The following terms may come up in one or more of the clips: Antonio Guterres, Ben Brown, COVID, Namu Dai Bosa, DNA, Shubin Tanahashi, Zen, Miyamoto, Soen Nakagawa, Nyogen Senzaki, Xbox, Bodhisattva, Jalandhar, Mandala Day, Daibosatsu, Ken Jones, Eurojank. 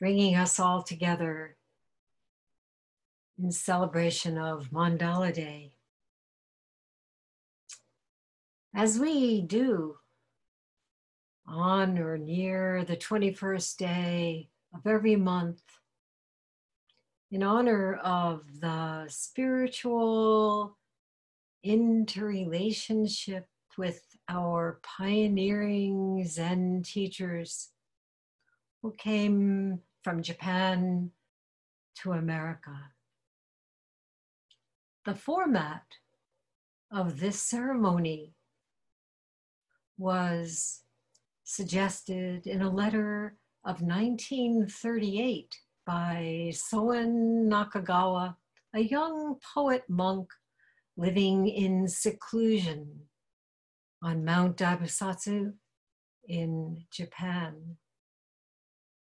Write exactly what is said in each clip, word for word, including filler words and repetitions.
bringing us all together in celebration of Mandala Day. As we do on or near the twenty-first day of every month, in honor of the spiritual interrelationship with our pioneering Zen teachers who came from Japan to America. The format of this ceremony was suggested in a letter of nineteen thirty-eight by Soen Nakagawa, a young poet monk living in seclusion on Mount Daibosatsu in Japan.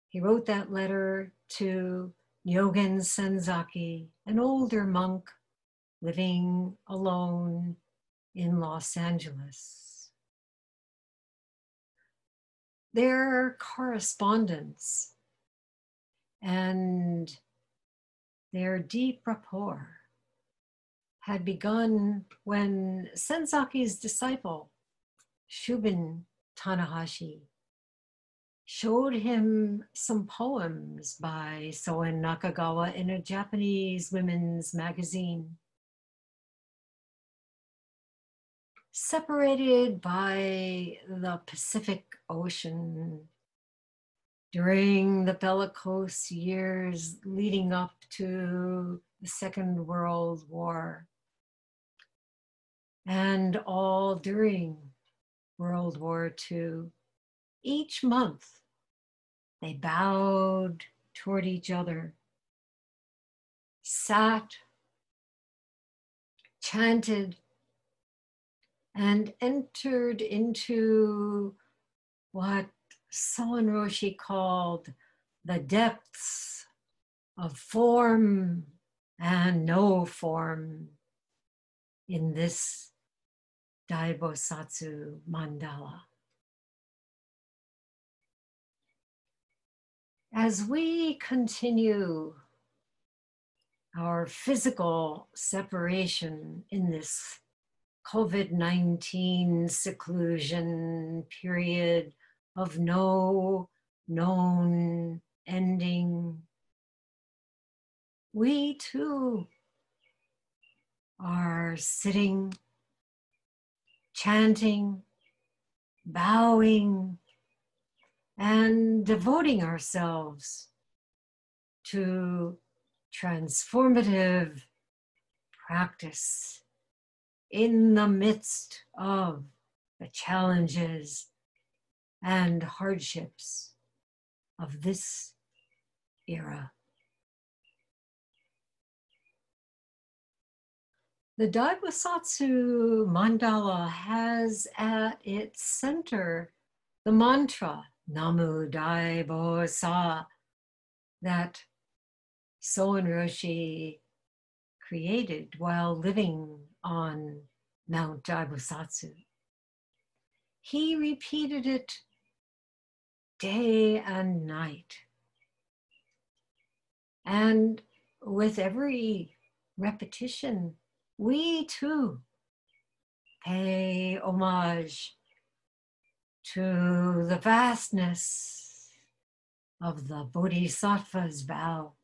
He wrote that letter to Nyogen Senzaki, an older monk living alone in Los Angeles. Their correspondence and their deep rapport had begun when Senzaki's disciple, Shubin Tanahashi, showed him some poems by Soen Nakagawa in a Japanese women's magazine. Separated by the Pacific Ocean during the bellicose years leading up to the Second World War, and all during World War Two, each month they bowed toward each other, sat, chanted, and entered into what Soen Roshi called the depths of form and no form in this Daibosatsu mandala. As we continue our physical separation in this COVID nineteen seclusion period of no known ending, we too are sitting, chanting, bowing, and devoting ourselves to transformative practice in the midst of the challenges and hardships of this era. The Daibosatsu mandala has at its center the mantra, Namu Dai Bosa, that Soen Roshi created while living on Mount Daibosatsu. He repeated it day and night. And with every repetition, we too pay homage to the vastness of the Bodhisattva's vow.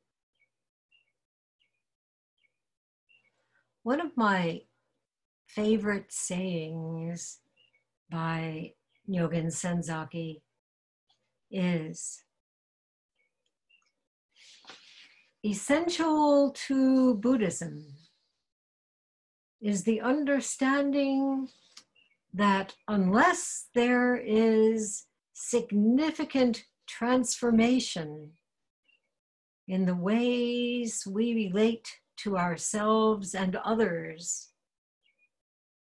One of my favorite sayings by Nyogen Senzaki is, essential to Buddhism is the understanding that unless there is significant transformation in the ways we relate to ourselves and others,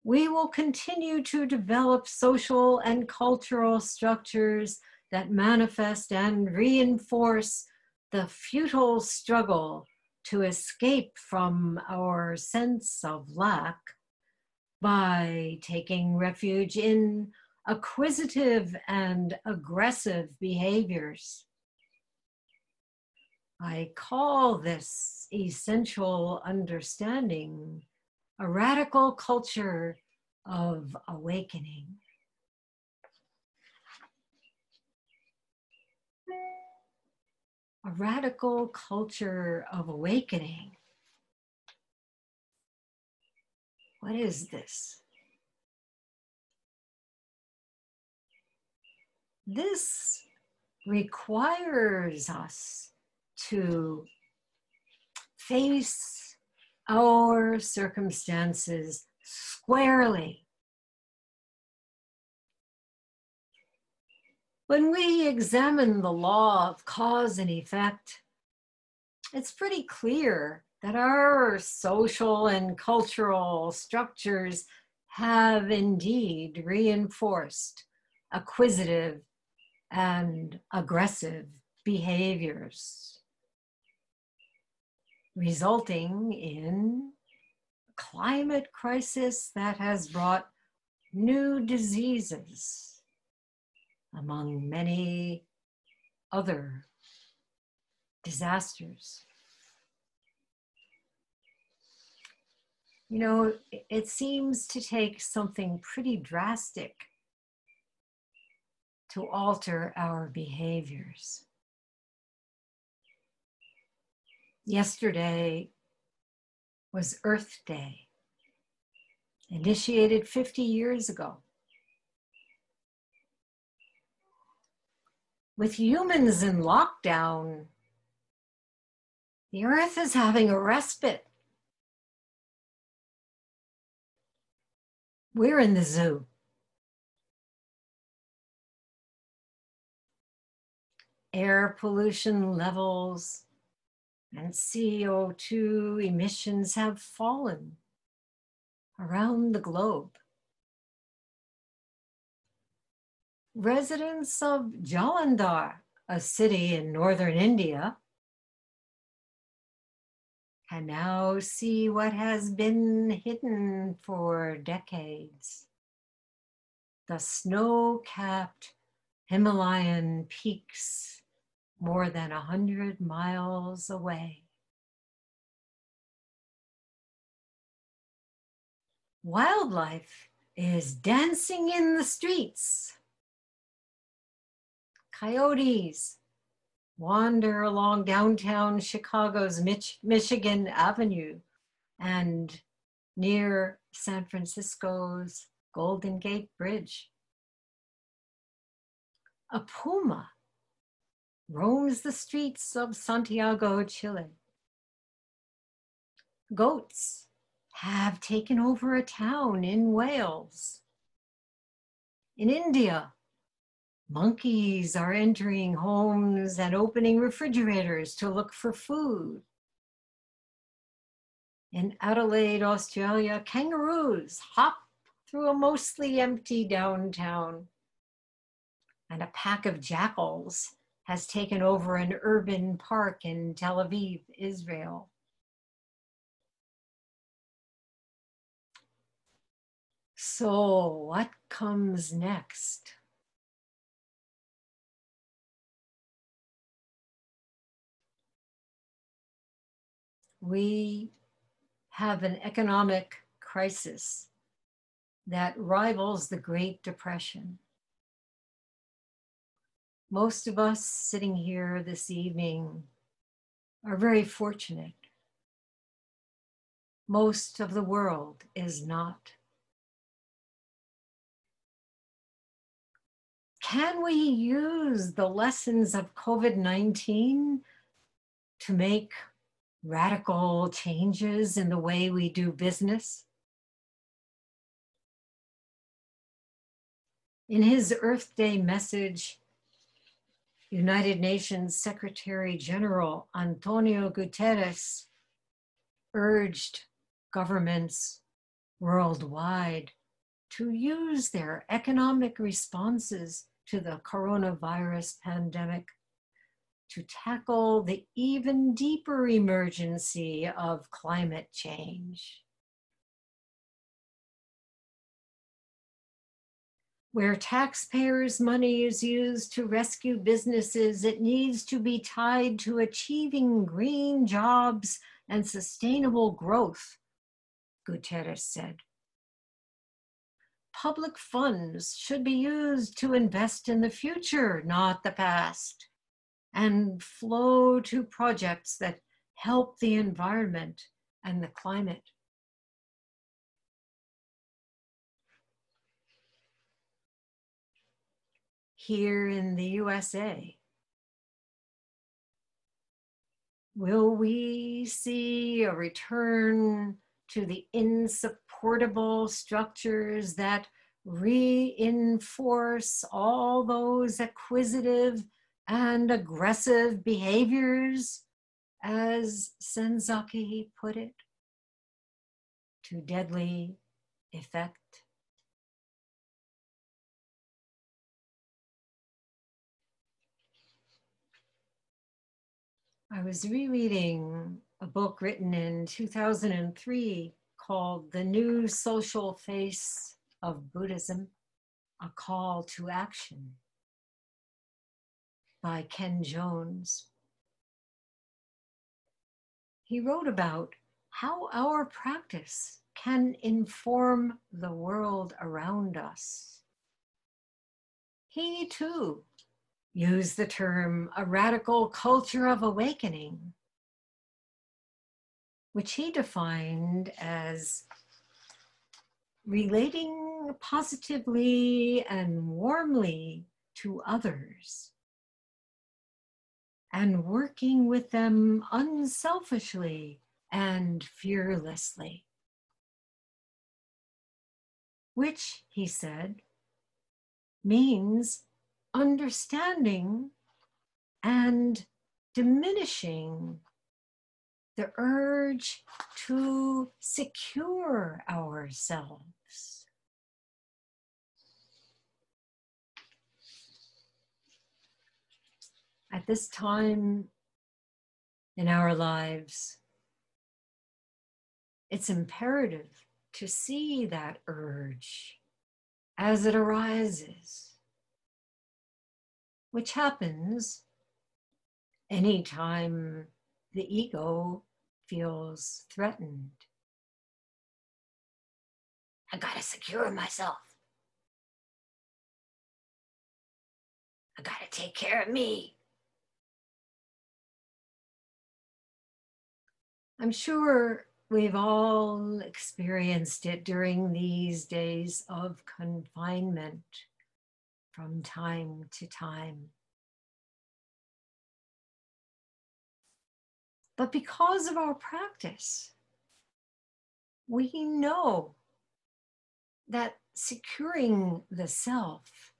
we will continue to develop social and cultural structures that manifest and reinforce the futile struggle to escape from our sense of lack by taking refuge in acquisitive and aggressive behaviors. I call this essential understanding a radical culture of awakening. A radical culture of awakening. What is this? This requires us to face our circumstances squarely. When we examine the law of cause and effect, it's pretty clear that our social and cultural structures have indeed reinforced acquisitive and aggressive behaviors, resulting in a climate crisis that has brought new diseases, among many other disasters. You know, it seems to take something pretty drastic to alter our behaviors. Yesterday was Earth Day, initiated fifty years ago. With humans in lockdown, the Earth is having a respite. We're in the zoo. Air pollution levels and C O two emissions have fallen around the globe. Residents of Jalandhar, a city in northern India, can now see what has been hidden for decades. The snow-capped Himalayan peaks more than a hundred miles away. Wildlife is dancing in the streets. Coyotes wander along downtown Chicago's Mich- Michigan Avenue and near San Francisco's Golden Gate Bridge. A puma roams the streets of Santiago, Chile. Goats have taken over a town in Wales. In India, monkeys are entering homes and opening refrigerators to look for food. In Adelaide, Australia, kangaroos hop through a mostly empty downtown, and a pack of jackals has taken over an urban park in Tel Aviv, Israel. So what comes next? We have an economic crisis that rivals the Great Depression. Most of us sitting here this evening are very fortunate. Most of the world is not. Can we use the lessons of COVID nineteen to make radical changes in the way we do business? In his Earth Day message, United Nations Secretary General Antonio Guterres urged governments worldwide to use their economic responses to the coronavirus pandemic to tackle the even deeper emergency of climate change. where taxpayers' money is used to rescue businesses, it needs to be tied to achieving green jobs and sustainable growth, Guterres said. Public funds should be used to invest in the future, not the past, and flow to projects that help the environment and the climate. Here in the U S A, will we see a return to the insupportable structures that reinforce all those acquisitive and aggressive behaviors, as Senzaki put it, to deadly effect? I was rereading a book written in two thousand three called The New Social Face of Buddhism, A Call to Action by Ken Jones. He wrote about how our practice can inform the world around us. He too used the term a radical culture of awakening, which he defined as relating positively and warmly to others and working with them unselfishly and fearlessly, which, he said, means understanding and diminishing the urge to secure ourselves. At this time in our lives, it's imperative to see that urge as it arises, which happens anytime the ego feels threatened. I gotta secure myself. I gotta take care of me. I'm sure we've all experienced it during these days of confinement. From time to time. But because of our practice, we know that securing the self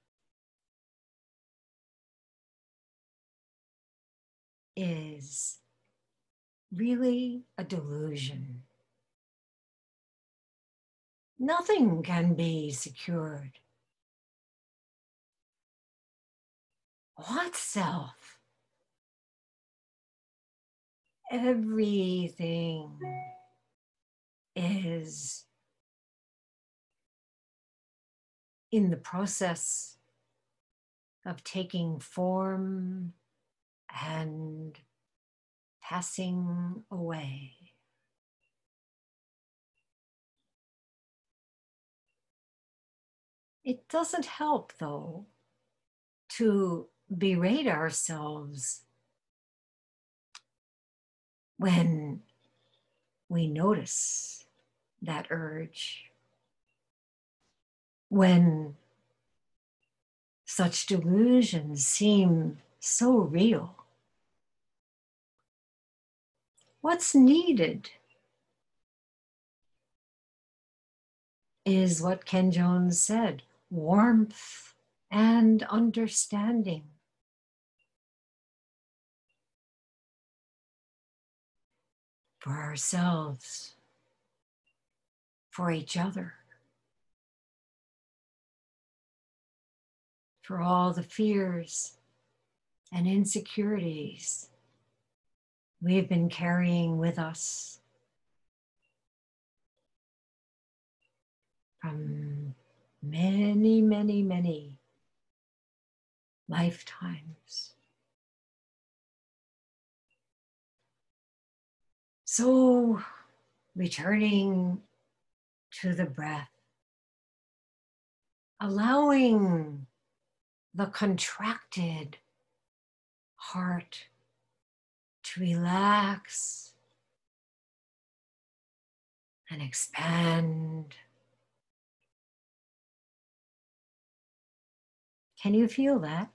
is really a delusion. Nothing can be secured. What self? Everything is in the process of taking form and passing away. It doesn't help, though, to berate ourselves when we notice that urge, when such delusions seem so real. What's needed is what Ken Jones said, warmth and understanding. For ourselves, for each other, for all the fears and insecurities we've been carrying with us from many, many, many lifetimes. So returning to the breath, allowing the contracted heart to relax and expand. Can you feel that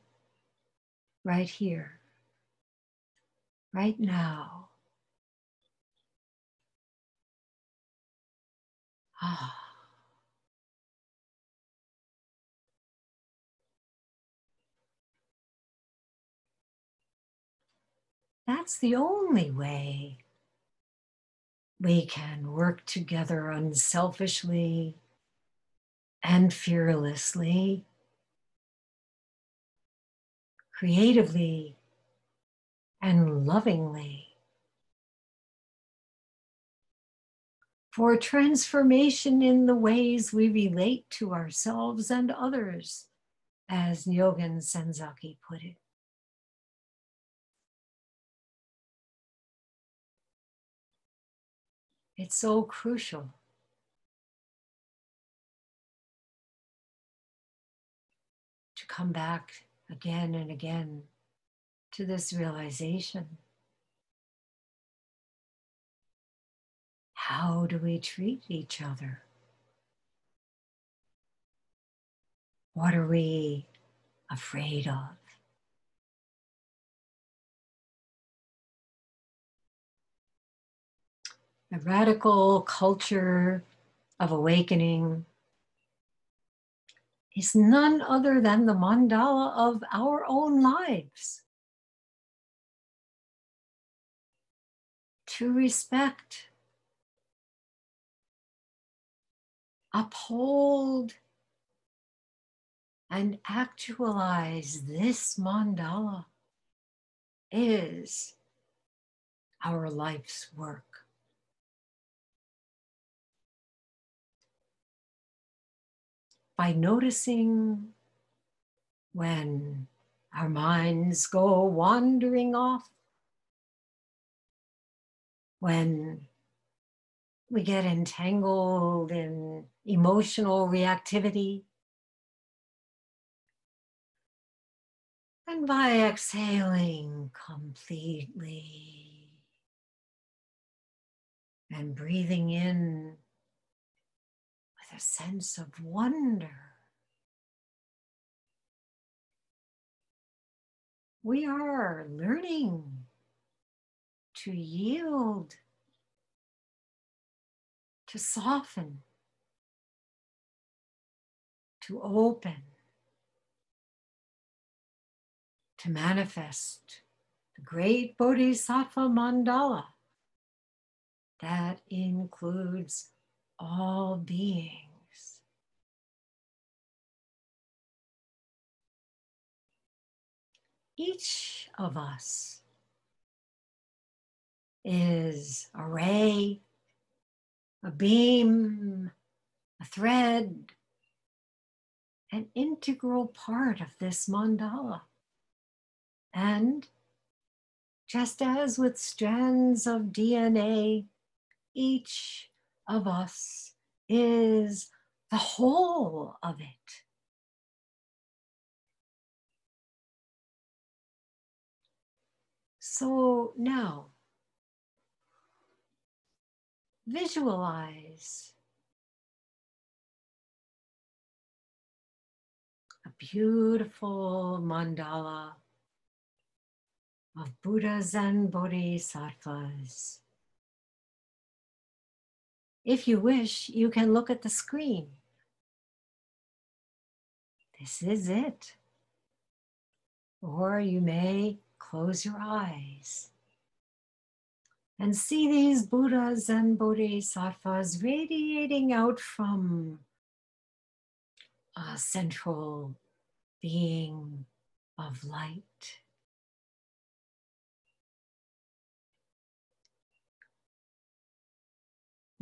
right here, right now? Ah. That's the only way we can work together unselfishly and fearlessly, creatively and lovingly, for transformation in the ways we relate to ourselves and others, as Nyogen Senzaki put it. It's so crucial. To come back again and again to this realization. How do we treat each other? What are we afraid of? A radical culture of awakening is none other than the mandala of our own lives. To respect, uphold, and actualize this mandala is our life's work. By noticing when our minds go wandering off, when we get entangled in emotional reactivity, and by exhaling completely and breathing in a sense of wonder. We are learning to yield, to soften, to open, to manifest the great Bodhisattva mandala that includes all beings. Each of us is a ray, a beam, a thread, an integral part of this mandala. And just as with strands of D N A, each of us is the whole of it. So now, visualize a beautiful mandala of Buddhas and Bodhisattvas. If you wish, you can look at the screen. This is it. Or you may close your eyes and see these Buddhas and Bodhisattvas radiating out from a central being of light.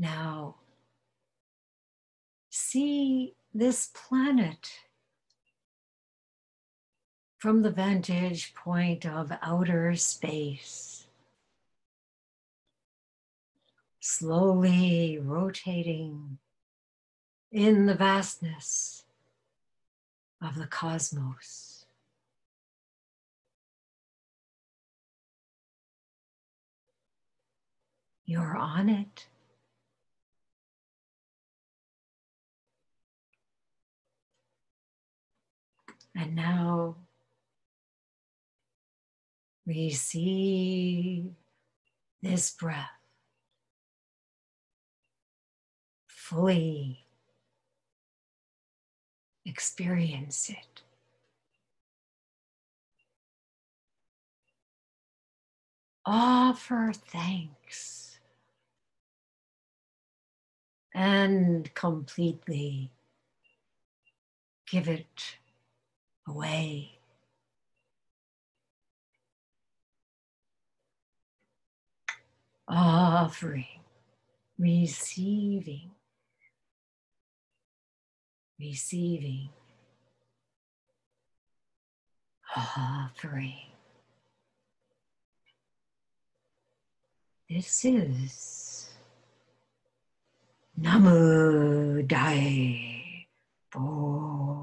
Now, see this planet from the vantage point of outer space, slowly rotating in the vastness of the cosmos. You're on it. And now receive this breath fully. Experience it. Offer thanks and completely give it away. Offering, receiving, receiving, offering. This is Namu Dai Bosa.